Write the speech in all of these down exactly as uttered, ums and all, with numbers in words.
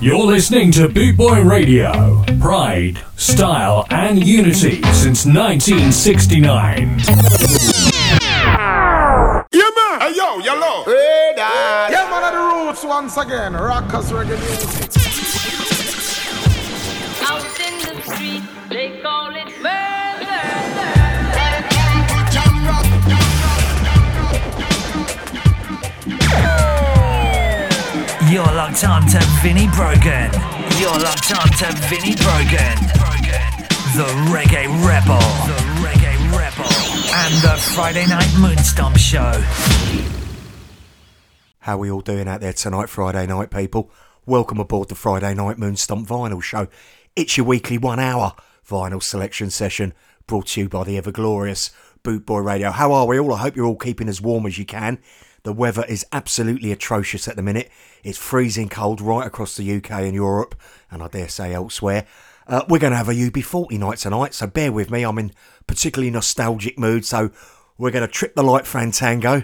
You're listening to Boot Boy Radio. Pride, style, and unity since nineteen sixty-nine. Yeah, man! Hey, yo, yellow! Hey, dad! Yeah, man, of the roots once again. Rockers, reggae music. Out in the street, they call it murder. You're locked on to Vinnie Brogan. You're locked on to Vinnie Brogan, the Reggae Rebel, the Reggae Rebel, and the Friday Night Moon Stomp Show. How are we all doing out there tonight, Friday night people? Welcome aboard the Friday Night Moon Stomp Vinyl Show. It's your weekly one-hour vinyl selection session, brought to you by the ever-glorious Boot Boy Radio. How are we all? I hope you're all keeping as warm as you can. The weather is absolutely atrocious at the minute. It's freezing cold right across the U K and Europe, and I dare say elsewhere. Uh, we're going to have a U B forty night tonight, so bear with me. I'm in particularly nostalgic mood, so we're going to trip the light fandango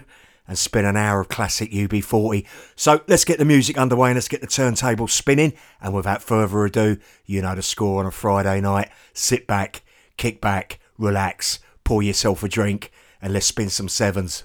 and spin an hour of classic U B forty. So let's get the music underway and let's get the turntable spinning. And without further ado, you know the score on a Friday night. Sit back, kick back, relax, pour yourself a drink, and let's spin some sevens.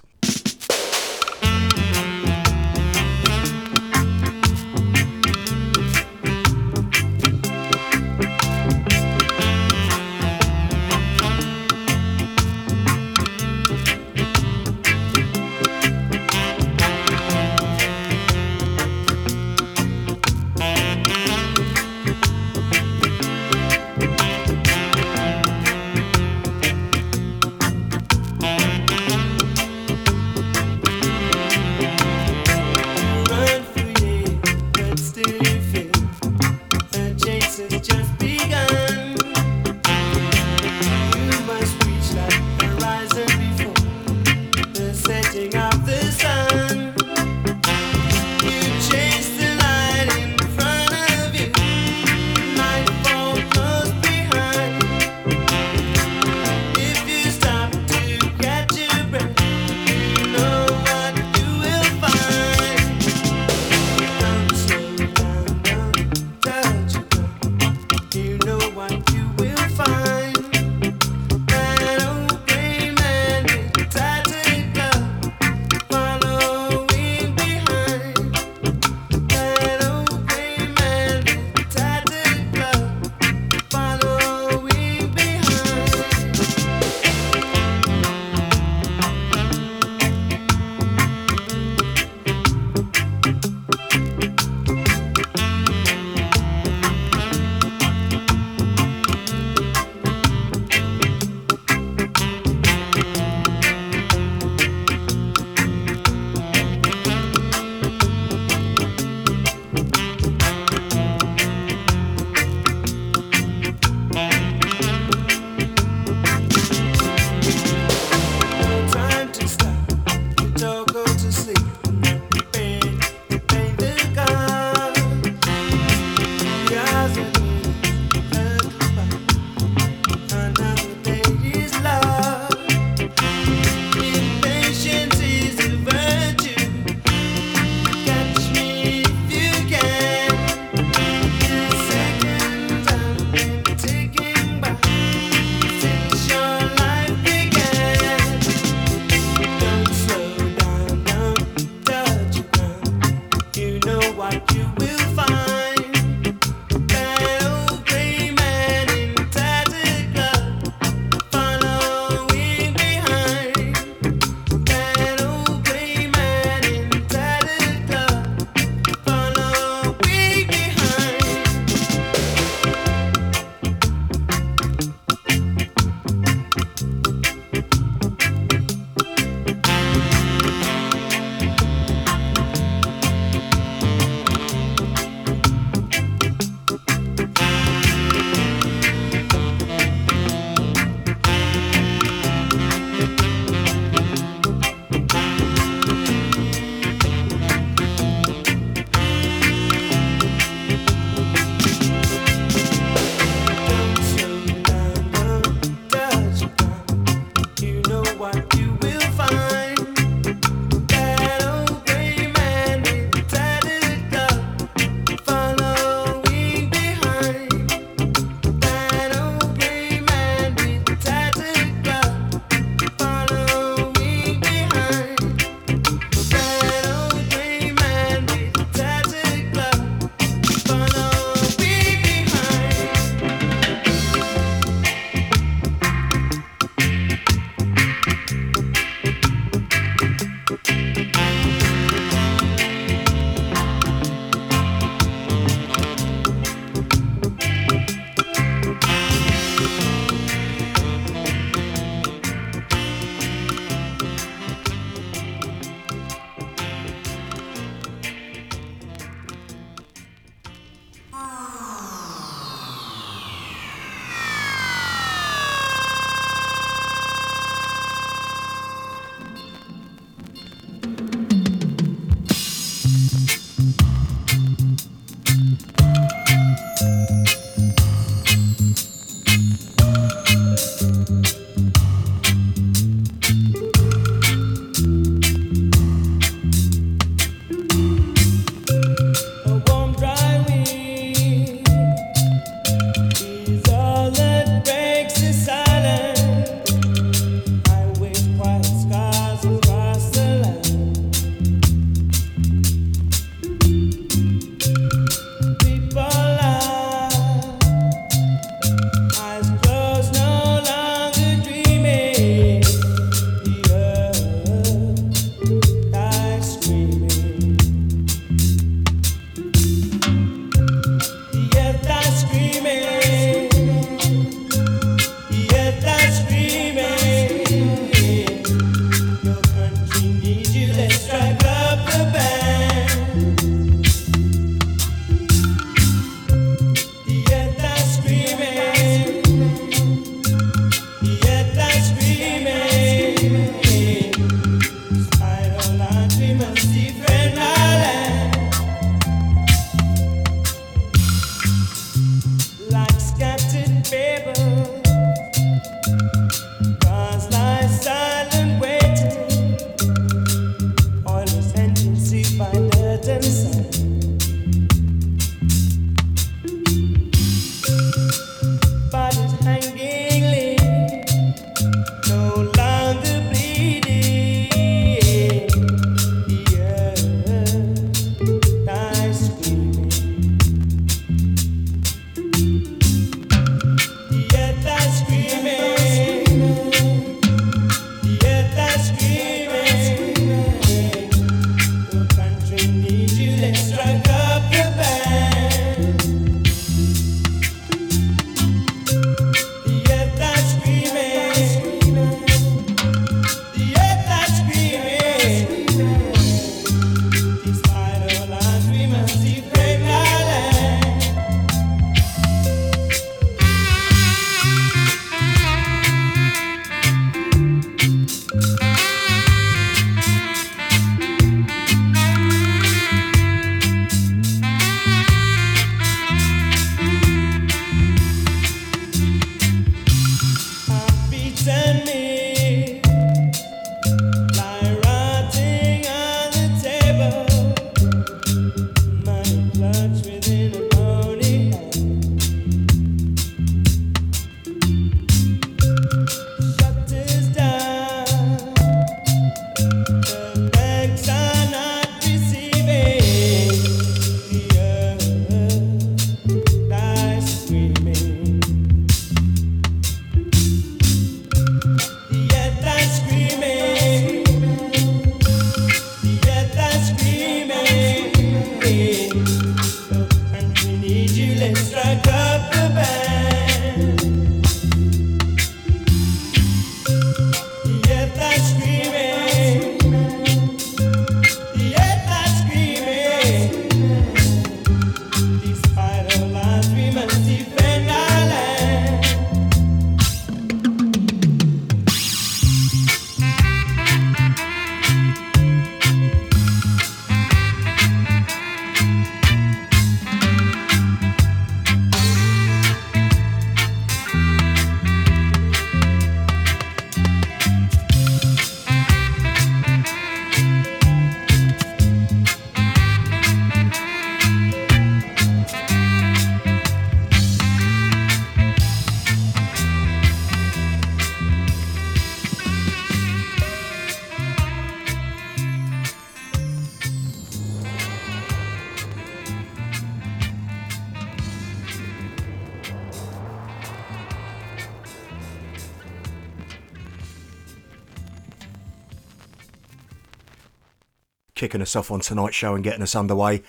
Kicking us off on tonight's show and getting us underway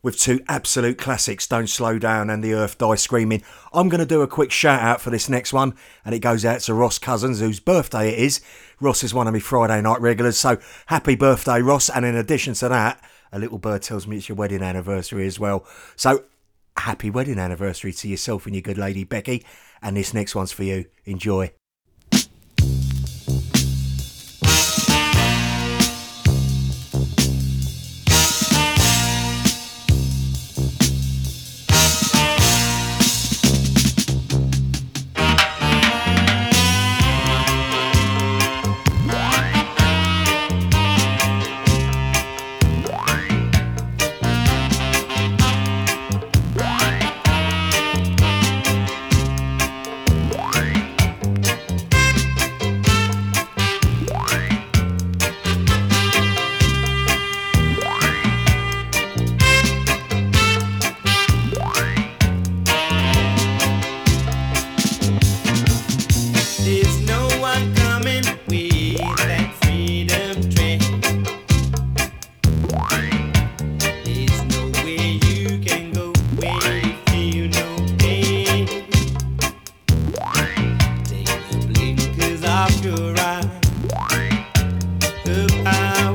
with two absolute classics, Don't Slow Down and The Earth Die Screaming. I'm going to do a quick shout out for this next one, and it goes out to Ross Cousins, whose birthday it is. Ross is one of my Friday night regulars, so happy birthday, Ross. And in addition to that, a little bird tells me it's your wedding anniversary as well. So happy wedding anniversary to yourself and your good lady Becky, and this next one's for you. Enjoy. I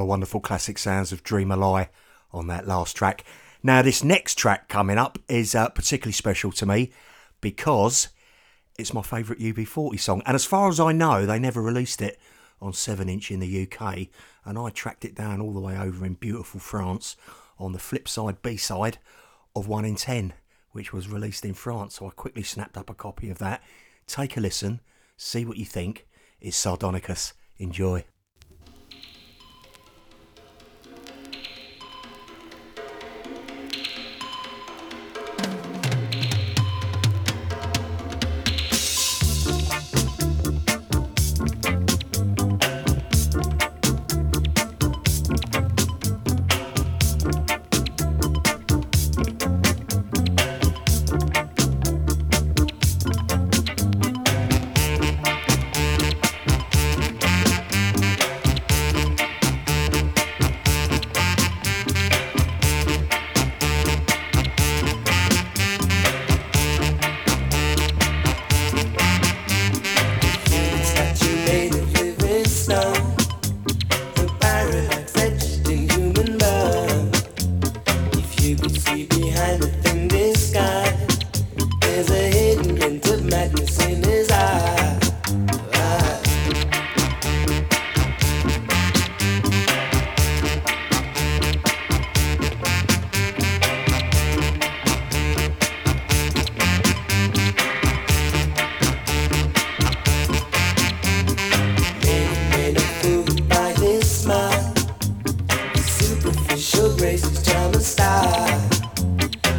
Wonderful classic sounds of Dream a Lie on that last track. Now this next track coming up is uh, particularly special to me because it's my favourite U B forty song, and as far as I know they never released it on seven inch in the U K, and I tracked it down all the way over in beautiful France on the flip side B-side of one in ten, which was released in France, so I quickly snapped up a copy of that. Take a listen, see what you think. It's Sardonicus. Enjoy.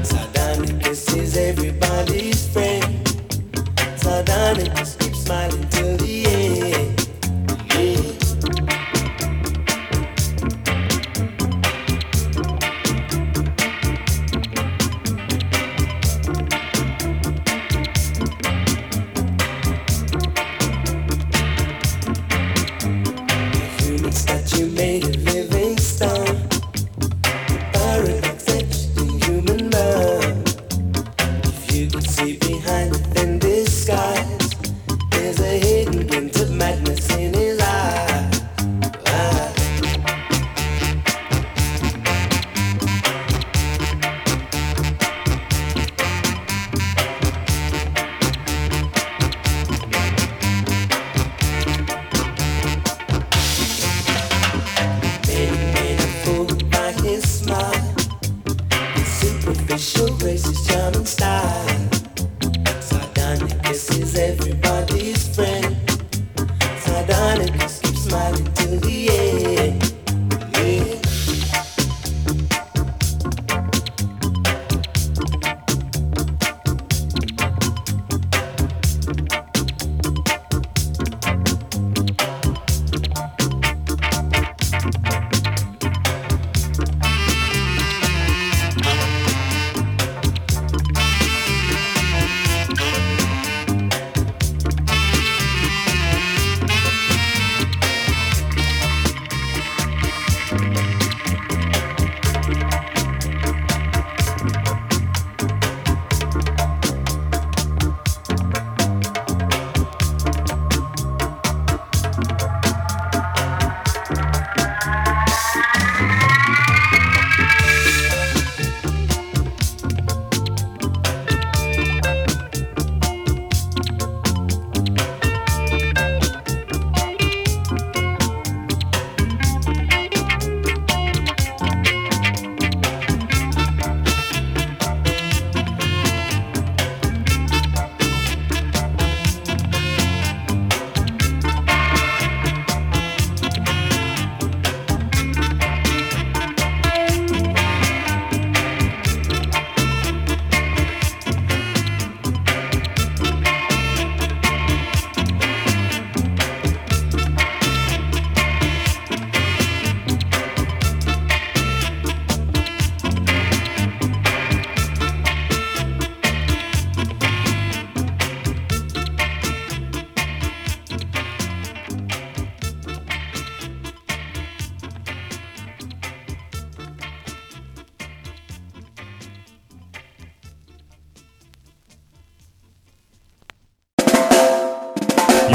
Sardonicus is everybody's friend. Sardonicus keeps my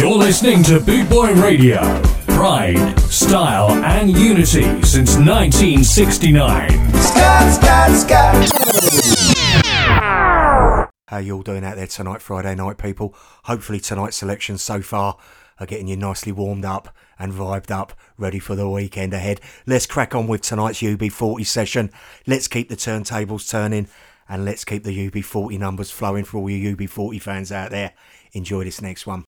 You're listening to Boot Boy Radio. Pride, style, and unity since nineteen sixty-nine. Scat, scat, scat. How you all doing out there tonight, Friday night people? Hopefully tonight's selections so far are getting you nicely warmed up and vibed up, ready for the weekend ahead. Let's crack on with tonight's U B forty session. Let's keep the turntables turning, and let's keep the U B forty numbers flowing for all you U B forty fans out there. Enjoy this next one.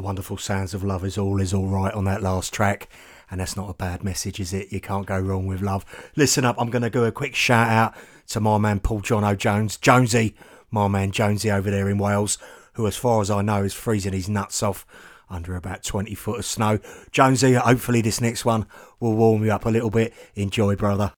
Wonderful sounds of Love Is All Is All Right on that last track, and that's not a bad message, is it? You can't go wrong with love. Listen up, I'm going to do a quick shout out to my man Paul John O Jones, Jonesy, my man Jonesy over there in Wales, who as far as I know is freezing his nuts off under about twenty foot of snow. Jonesy, hopefully this next one will warm you up a little bit. Enjoy, brother.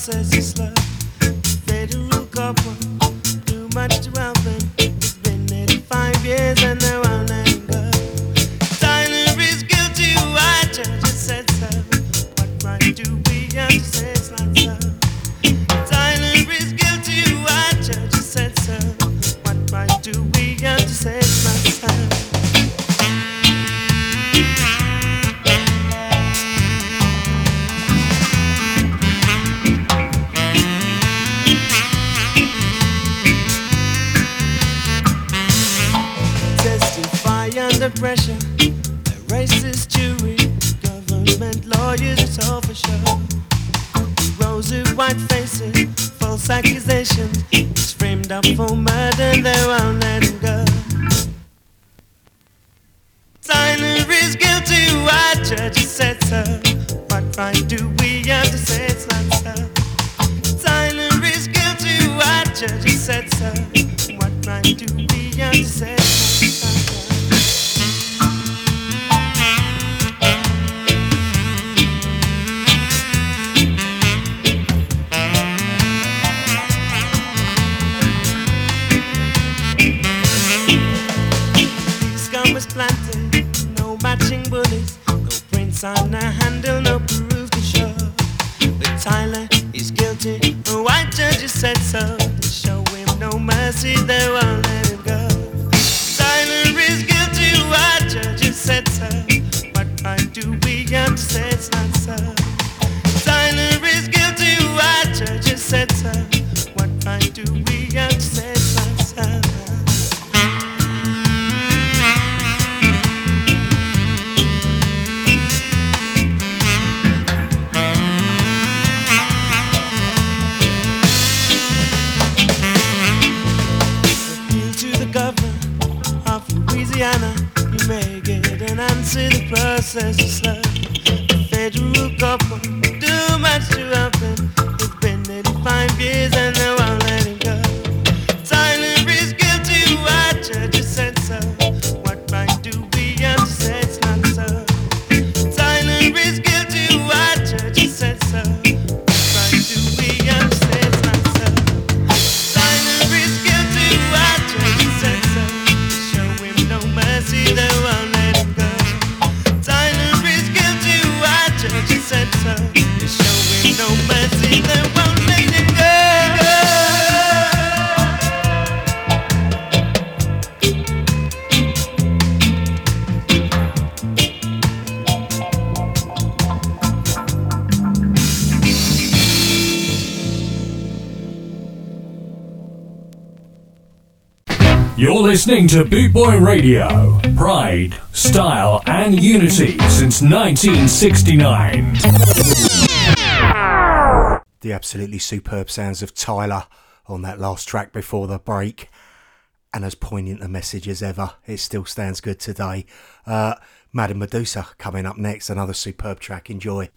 says you slur. Fade a real couple, too much to happen. It's been eighty-five years and they're on and good. Tyler is guilty, why judge has said so. What might do we have to say it's not so? Tyler is guilty, why judge has said so. What might do we have to say it's not so? Under pressure, the racist jury, government lawyers, it's all for sure. Rosy white faces, false accusations, it's framed up for murder, they're all and go. Tyler is guilty, why judge said so. What right do we have to say it's not so? Tyler is guilty, why judge said so. What right do we have to say it's not so? Planted, no matching bullets, no prints on a handle, no proof to show. But Tyler is guilty, the white judges said so. They show him no mercy, they won't let him go. Tyler is guilty, white judges said so. What right do we have to say it's not so? Tyler is guilty, white judges said so. What right do we have to say it's not so? You may get an answer, the process is slow. The federal government won't do much to happen. It's been eighty-five years and they won't let him go. Tyler is guilty, why judges said so. What right do we have to say it's not so? Tyler is guilty, why judges said so. What right do we have to say it's not so? Tyler is guilty, why judges said so. Mercy, they won't let him go. Tyler is guilty, why judge said so. They show him no mercy, they won't let him go. You're listening to Boot Boy Radio. Pride, style, and unity since nineteen sixty-nine. The absolutely superb sounds of Tyler on that last track before the break. And as poignant a message as ever, it still stands good today. Uh, Madame Medusa coming up next, another superb track. Enjoy.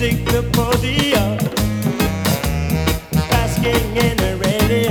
Sick the podium, basking in the radio.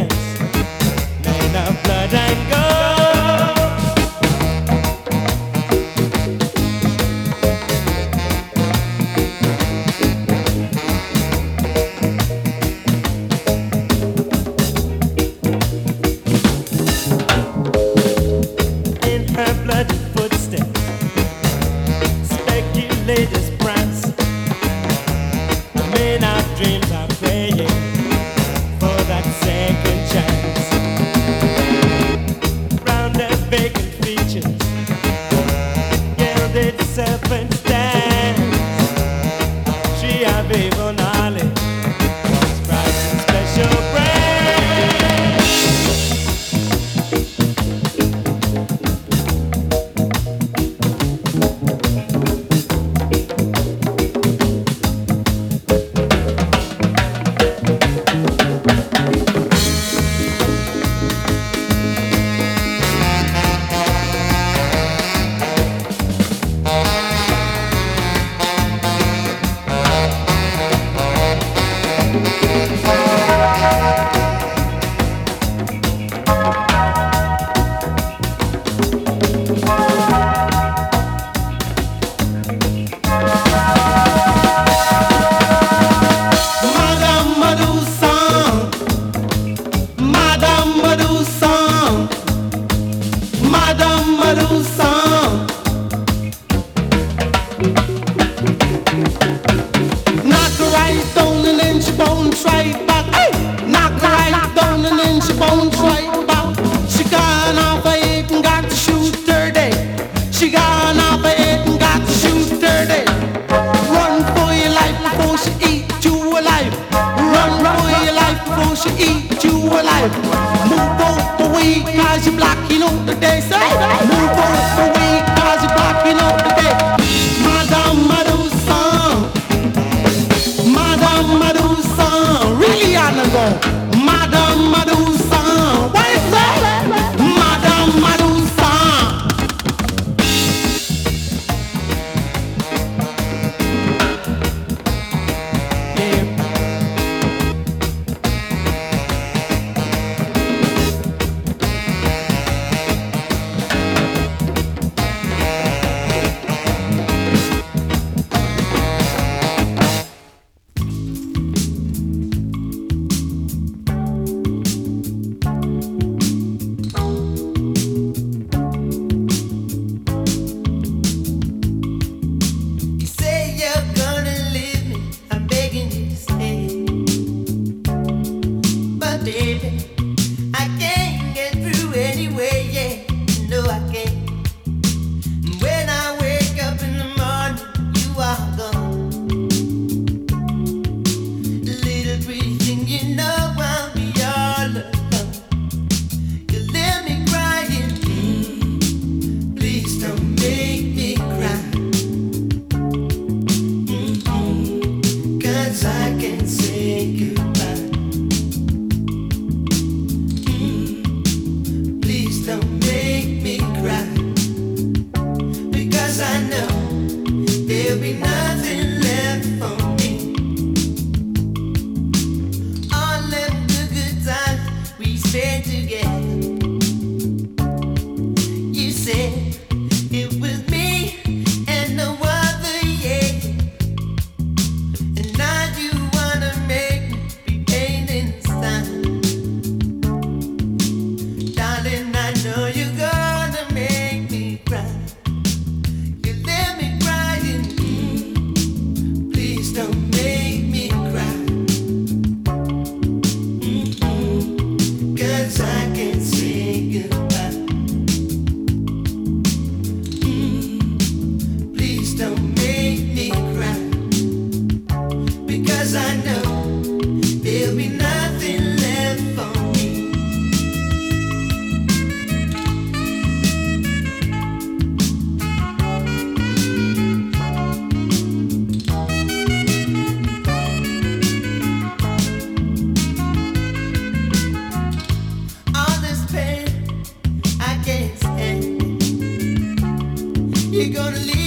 You're gonna leave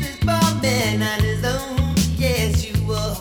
this poor man on his own, yes you are.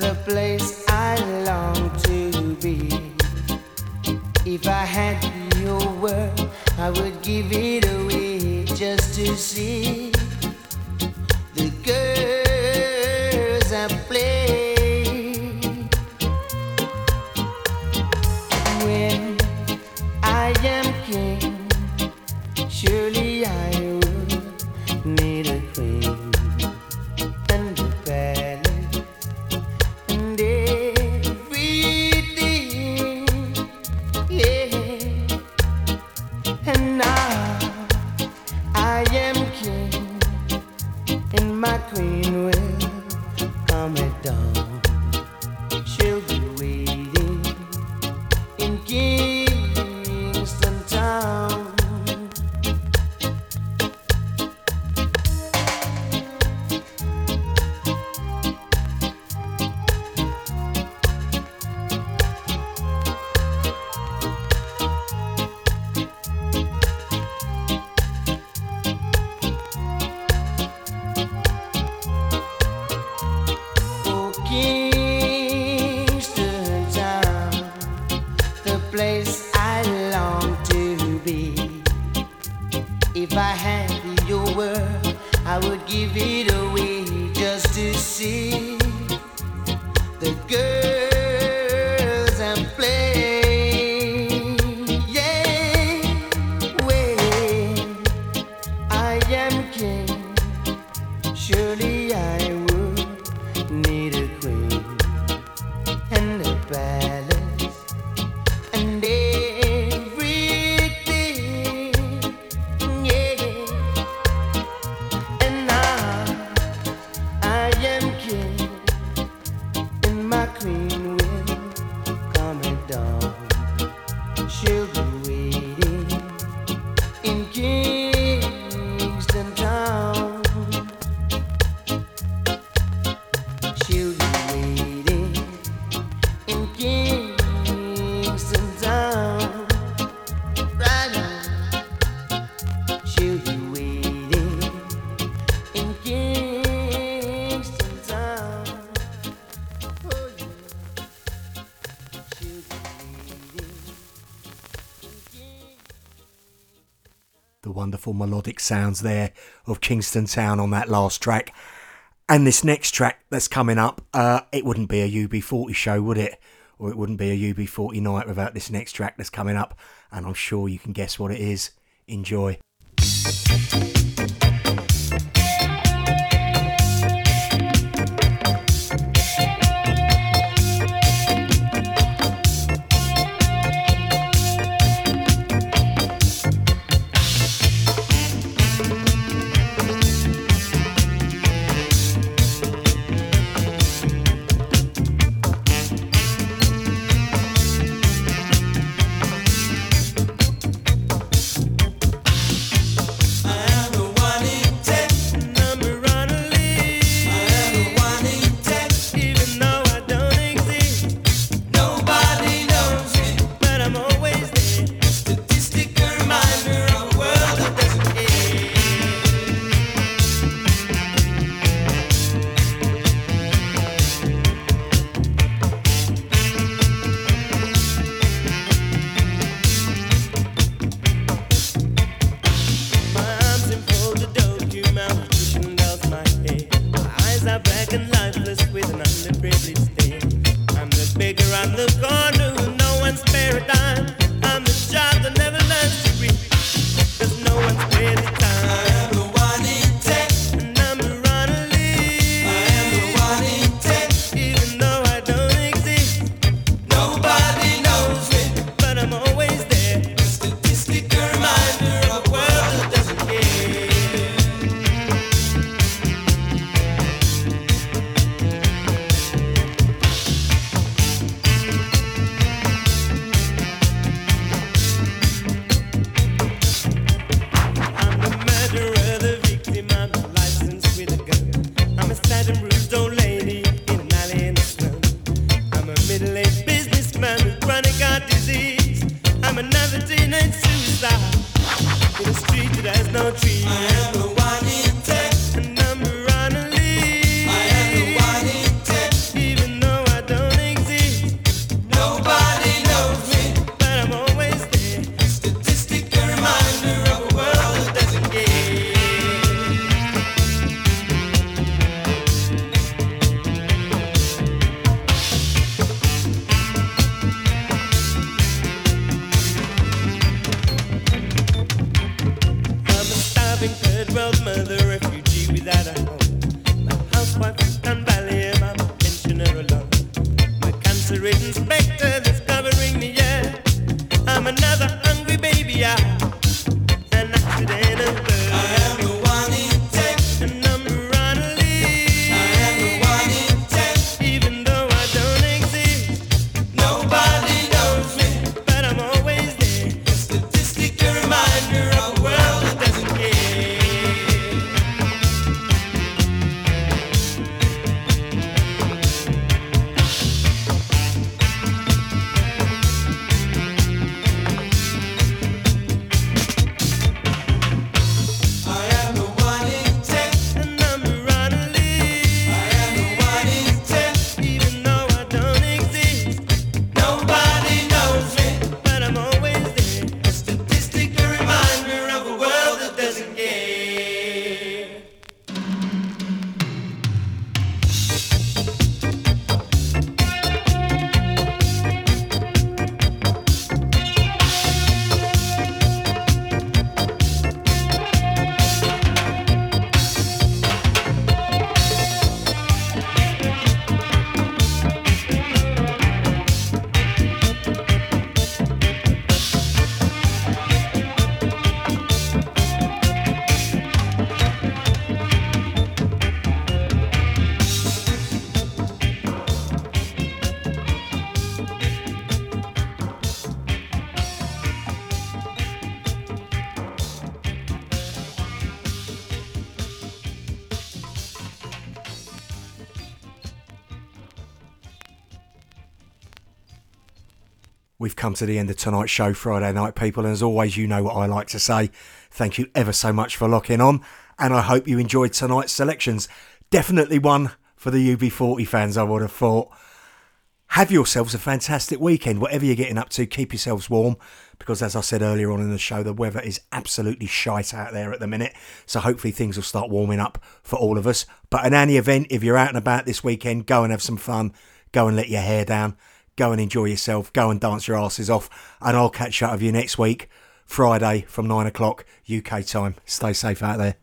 the place I long to be. If I had your word, I would give it away just to see the girls I play. When I am king, surely I will need a queen. Wonderful melodic sounds there of Kingston Town on that last track. And this next track that's coming up, uh, it wouldn't be a U B forty show, would it? Or it wouldn't be a U B forty night without this next track that's coming up. And I'm sure you can guess what it is. Enjoy. No We've come to the end of tonight's show, Friday Night People, and as always, you know what I like to say. Thank you ever so much for locking on, and I hope you enjoyed tonight's selections. Definitely one for the U B forty fans, I would have thought. Have yourselves a fantastic weekend. Whatever you're getting up to, keep yourselves warm, because as I said earlier on in the show, the weather is absolutely shite out there at the minute, so hopefully things will start warming up for all of us. But in any event, if you're out and about this weekend, go and have some fun, go and let your hair down, go and enjoy yourself, go and dance your asses off, and I'll catch up with you next week, Friday from nine o'clock U K time. Stay safe out there.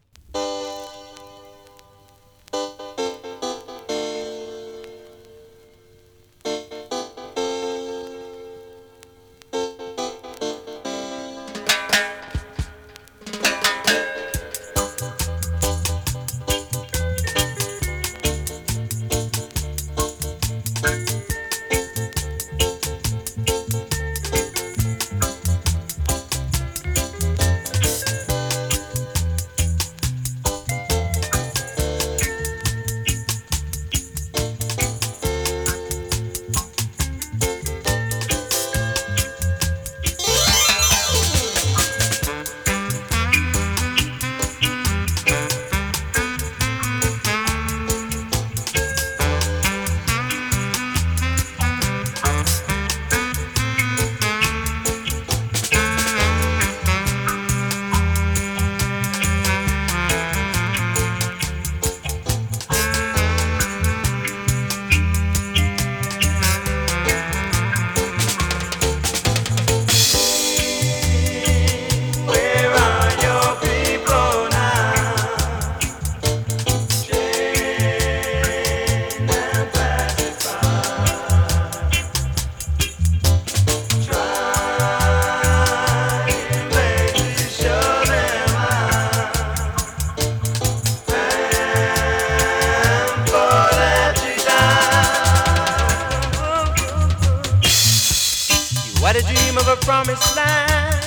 Promised land.